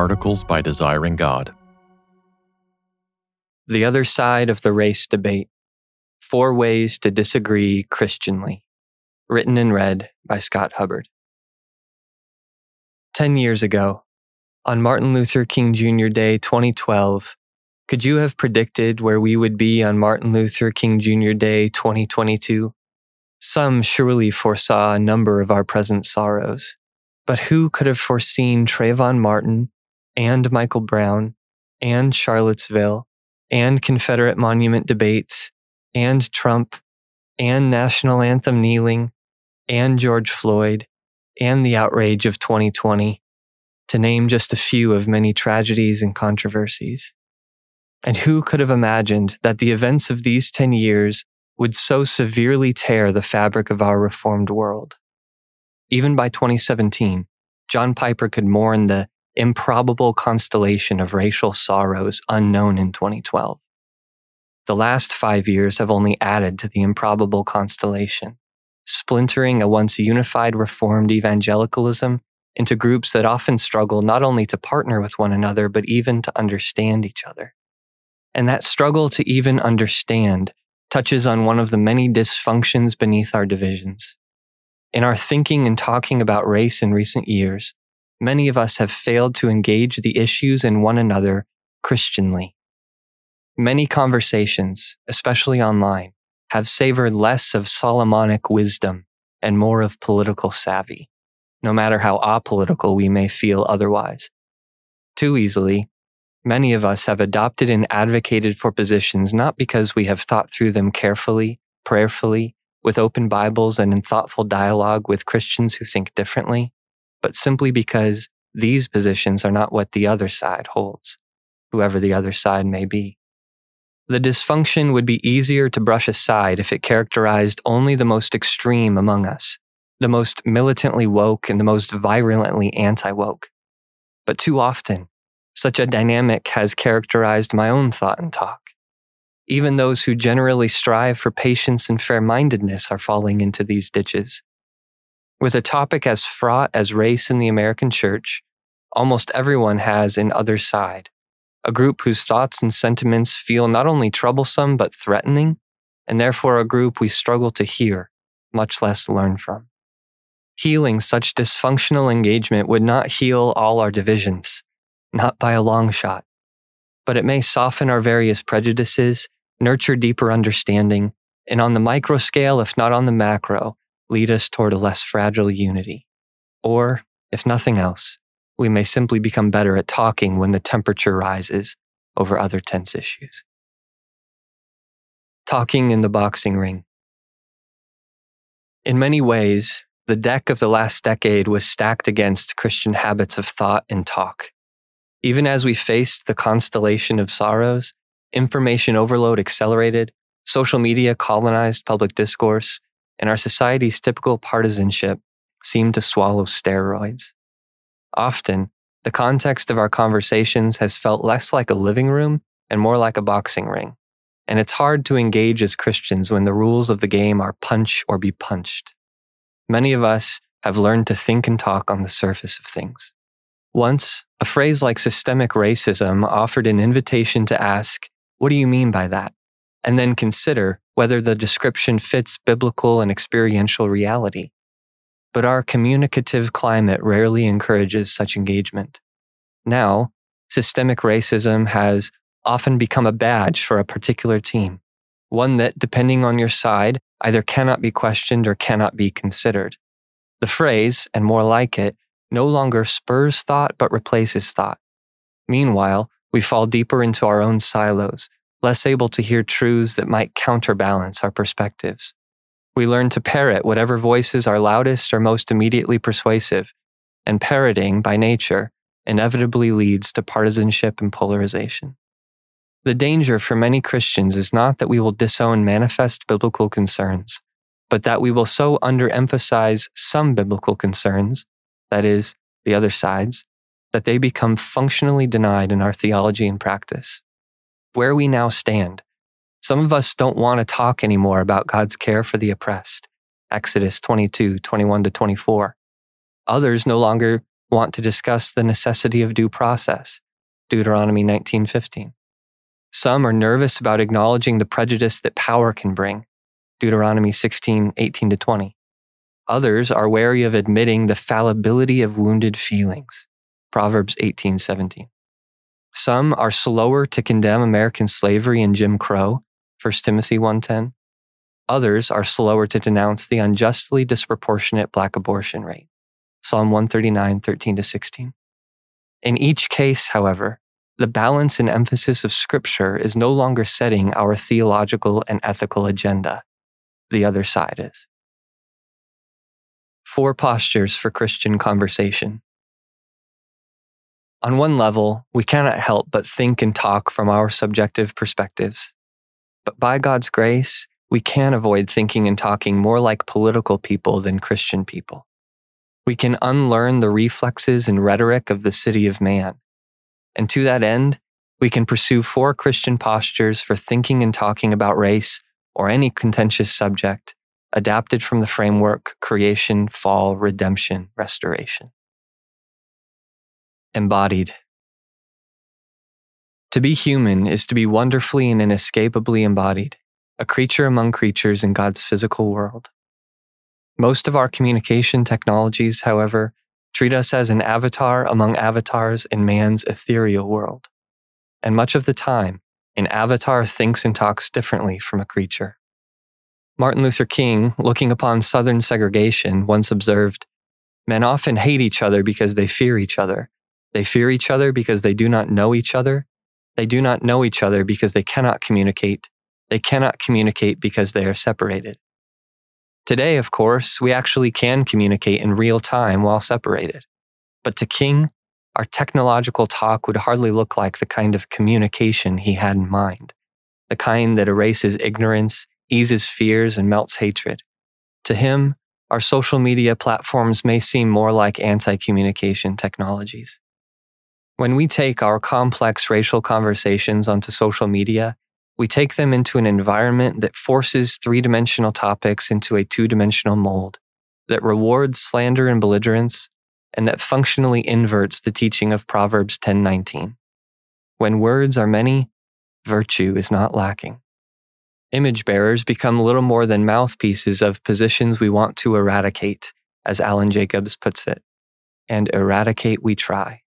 articles by Desiring God. The Other Side of the Race Debate: 4 Ways to Disagree Christianly, written and read by Scott Hubbard. 10 years ago, on Martin Luther King Jr. Day 2012, could you have predicted where we would be on Martin Luther King Jr. Day 2022? Some surely foresaw a number of our present sorrows, but who could have foreseen Trayvon Martin and Michael Brown and Charlottesville and Confederate Monument debates and Trump and National Anthem kneeling and George Floyd and the outrage of 2020, to name just a few of many tragedies and controversies? And who could have imagined that the events of these 10 years would so severely tear the fabric of our reformed world? Even by 2017, John Piper could mourn the improbable constellation of racial sorrows unknown in 2012. The last 5 years have only added to the improbable constellation, splintering a once unified reformed evangelicalism into groups that often struggle not only to partner with one another, but even to understand each other. And that struggle to even understand touches on one of the many dysfunctions beneath our divisions. In our thinking and talking about race in recent years, many of us have failed to engage the issues in one another Christianly. Many conversations, especially online, have savored less of Solomonic wisdom and more of political savvy, no matter how apolitical we may feel otherwise. Too easily, many of us have adopted and advocated for positions not because we have thought through them carefully, prayerfully, with open Bibles and in thoughtful dialogue with Christians who think differently, but simply because these positions are not what the other side holds, whoever the other side may be. The dysfunction would be easier to brush aside if it characterized only the most extreme among us, the most militantly woke and the most virulently anti-woke. But too often, such a dynamic has characterized my own thought and talk. Even those who generally strive for patience and fair-mindedness are falling into these ditches. With a topic as fraught as race in the American church, almost everyone has an other side, a group whose thoughts and sentiments feel not only troublesome but threatening, and therefore a group we struggle to hear, much less learn from. Healing such dysfunctional engagement would not heal all our divisions, not by a long shot, but it may soften our various prejudices, nurture deeper understanding, and on the micro scale, if not on the macro, lead us toward a less fragile unity. Or, if nothing else, we may simply become better at talking when the temperature rises over other tense issues. Talking in the boxing ring. In many ways, the deck of the last decade was stacked against Christian habits of thought and talk. Even as we faced the constellation of sorrows, information overload accelerated, social media colonized public discourse, and our society's typical partisanship seemed to swallow steroids. Often, the context of our conversations has felt less like a living room and more like a boxing ring, and it's hard to engage as Christians when the rules of the game are punch or be punched. Many of us have learned to think and talk on the surface of things. Once, a phrase like systemic racism offered an invitation to ask, "What do you mean by that?" and then consider whether the description fits biblical and experiential reality. But our communicative climate rarely encourages such engagement. Now, systemic racism has often become a badge for a particular team, one that, depending on your side, either cannot be questioned or cannot be considered. The phrase, and more like it, no longer spurs thought but replaces thought. Meanwhile, we fall deeper into our own silos, less able to hear truths that might counterbalance our perspectives. We learn to parrot whatever voices are loudest or most immediately persuasive, and parroting, by nature, inevitably leads to partisanship and polarization. The danger for many Christians is not that we will disown manifest biblical concerns, but that we will so underemphasize some biblical concerns, that is, the other sides, that they become functionally denied in our theology and practice. Where we now stand, some of us don't want to talk anymore about God's care for the oppressed, Exodus 22:21-24. Others no longer want to discuss the necessity of due process, Deuteronomy 19:15. Some are nervous about acknowledging the prejudice that power can bring, Deuteronomy 16:18-20. Others are wary of admitting the fallibility of wounded feelings, Proverbs 18:17. Some are slower to condemn American slavery and Jim Crow, 1 Timothy 1:10. Others are slower to denounce the unjustly disproportionate black abortion rate, Psalm 139:13-16. In each case, however, the balance and emphasis of Scripture is no longer setting our theological and ethical agenda. The other side is. 4 postures for Christian conversation. On one level, we cannot help but think and talk from our subjective perspectives. But by God's grace, we can avoid thinking and talking more like political people than Christian people. We can unlearn the reflexes and rhetoric of the city of man. And to that end, we can pursue 4 Christian postures for thinking and talking about race or any contentious subject, adapted from the framework creation, fall, redemption, restoration. Embodied. To be human is to be wonderfully and inescapably embodied, a creature among creatures in God's physical world. Most of our communication technologies, however, treat us as an avatar among avatars in man's ethereal world. And much of the time, an avatar thinks and talks differently from a creature. Martin Luther King, looking upon Southern segregation, once observed, "Men often hate each other because they fear each other. They fear each other because they do not know each other. They do not know each other because they cannot communicate. They cannot communicate because they are separated." Today, of course, we actually can communicate in real time while separated. But to King, our technological talk would hardly look like the kind of communication he had in mind, the kind that erases ignorance, eases fears, and melts hatred. To him, our social media platforms may seem more like anti-communication technologies. When we take our complex racial conversations onto social media, we take them into an environment that forces three-dimensional topics into a two-dimensional mold, that rewards slander and belligerence, and that functionally inverts the teaching of Proverbs 10:19. When words are many, virtue is not lacking. Image bearers become little more than mouthpieces of positions we want to eradicate, as Alan Jacobs puts it, and eradicate we try.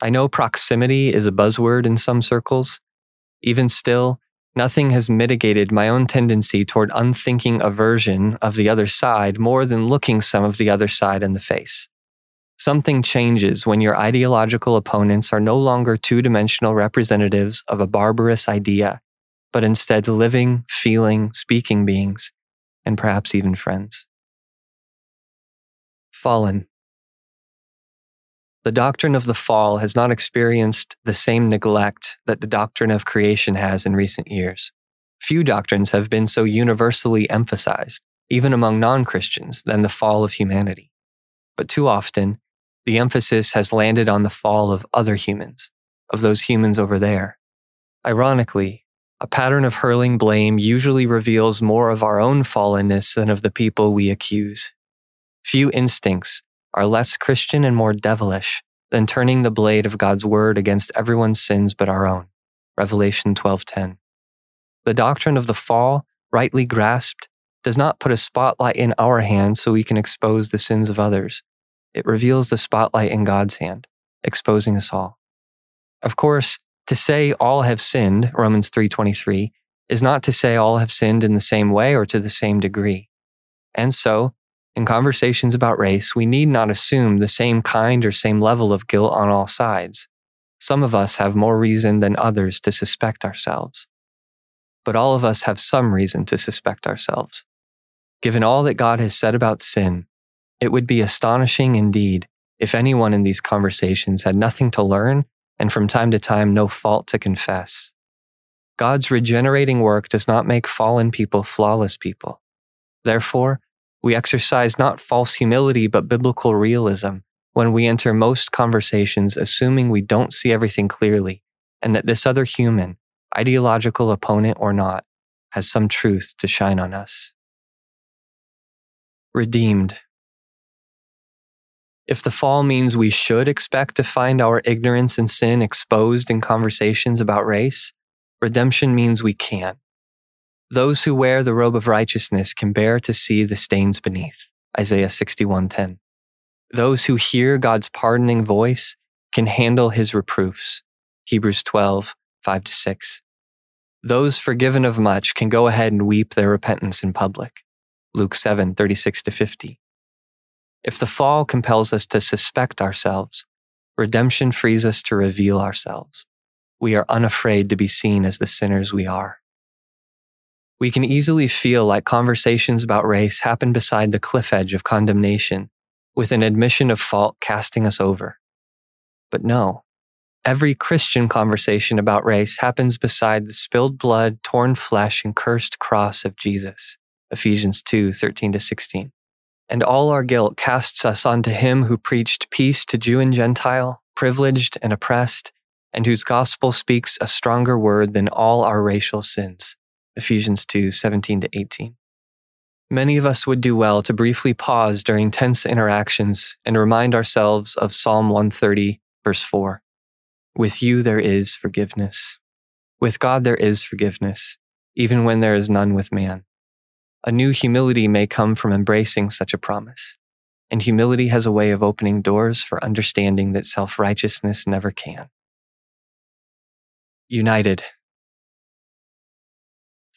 I know proximity is a buzzword in some circles. Even still, nothing has mitigated my own tendency toward unthinking aversion of the other side more than looking some of the other side in the face. Something changes when your ideological opponents are no longer two-dimensional representatives of a barbarous idea, but instead living, feeling, speaking beings, and perhaps even friends. Fallen. The doctrine of the fall has not experienced the same neglect that the doctrine of creation has in recent years. Few doctrines have been so universally emphasized, even among non-Christians, than the fall of humanity. But too often, the emphasis has landed on the fall of other humans, of those humans over there. Ironically, a pattern of hurling blame usually reveals more of our own fallenness than of the people we accuse. Few instincts are less Christian and more devilish than turning the blade of God's word against everyone's sins but our own. Revelation 12:10. The doctrine of the fall, rightly grasped, does not put a spotlight in our hand so we can expose the sins of others. It reveals the spotlight in God's hand, exposing us all. Of course, to say all have sinned, Romans 3:23, is not to say all have sinned in the same way or to the same degree. And so, in conversations about race, we need not assume the same kind or same level of guilt on all sides. Some of us have more reason than others to suspect ourselves. But all of us have some reason to suspect ourselves. Given all that God has said about sin, it would be astonishing indeed if anyone in these conversations had nothing to learn and from time to time no fault to confess. God's regenerating work does not make fallen people flawless people. Therefore, we exercise not false humility but biblical realism when we enter most conversations assuming we don't see everything clearly and that this other human, ideological opponent or not, has some truth to shine on us. Redeemed. If the fall means we should expect to find our ignorance and sin exposed in conversations about race, redemption means we can't. Those who wear the robe of righteousness can bear to see the stains beneath, Isaiah 61:10. Those who hear God's pardoning voice can handle his reproofs, Hebrews 12:5-6. Those forgiven of much can go ahead and weep their repentance in public, Luke 7:36-50. If the fall compels us to suspect ourselves, redemption frees us to reveal ourselves. We are unafraid to be seen as the sinners we are. We can easily feel like conversations about race happen beside the cliff edge of condemnation, with an admission of fault casting us over. But no, every Christian conversation about race happens beside the spilled blood, torn flesh, and cursed cross of Jesus, Ephesians 2:13-16. And all our guilt casts us onto him who preached peace to Jew and Gentile, privileged and oppressed, and whose gospel speaks a stronger word than all our racial sins, Ephesians 2:17-18. Many of us would do well to briefly pause during tense interactions and remind ourselves of Psalm 130, verse 4. With you there is forgiveness. With God there is forgiveness, even when there is none with man. A new humility may come from embracing such a promise, and humility has a way of opening doors for understanding that self-righteousness never can. United.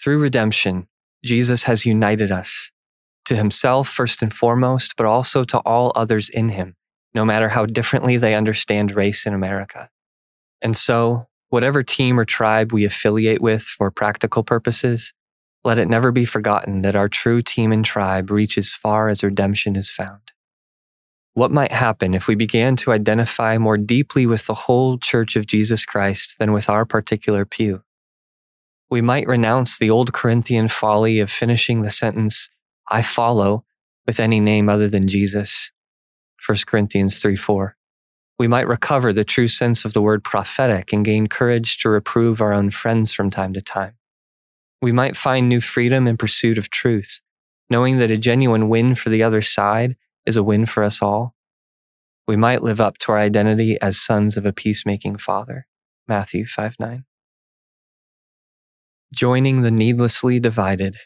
Through redemption, Jesus has united us to himself first and foremost, but also to all others in him, no matter how differently they understand race in America. And so, whatever team or tribe we affiliate with for practical purposes, let it never be forgotten that our true team and tribe reach as far as redemption is found. What might happen if we began to identify more deeply with the whole Church of Jesus Christ than with our particular pew? We might renounce the old Corinthian folly of finishing the sentence, I follow, with any name other than Jesus, 1 Corinthians 3:4. We might recover the true sense of the word prophetic and gain courage to reprove our own friends from time to time. We might find new freedom in pursuit of truth, knowing that a genuine win for the other side is a win for us all. We might live up to our identity as sons of a peacemaking father, Matthew 5:9. Joining the needlessly divided.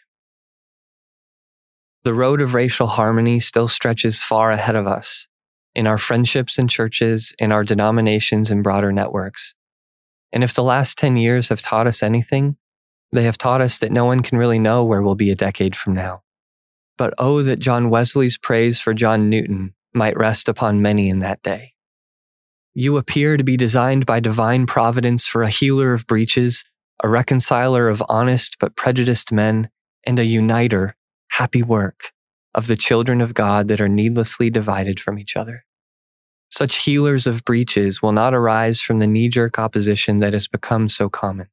The road of racial harmony still stretches far ahead of us, in our friendships and churches, in our denominations and broader networks. And if the last 10 years have taught us anything, they have taught us that no one can really know where we'll be a decade from now. But oh, that John Wesley's praise for John Newton might rest upon many in that day. You appear to be designed by divine providence for a healer of breaches, a reconciler of honest but prejudiced men, and a uniter, happy work, of the children of God that are needlessly divided from each other. Such healers of breaches will not arise from the knee-jerk opposition that has become so common.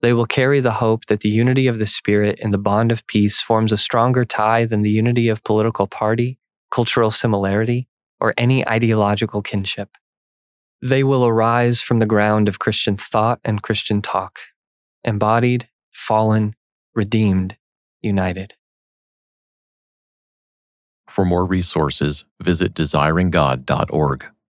They will carry the hope that the unity of the Spirit and the bond of peace forms a stronger tie than the unity of political party, cultural similarity, or any ideological kinship. They will arise from the ground of Christian thought and Christian talk, embodied, fallen, redeemed, united. For more resources, visit desiringgod.org.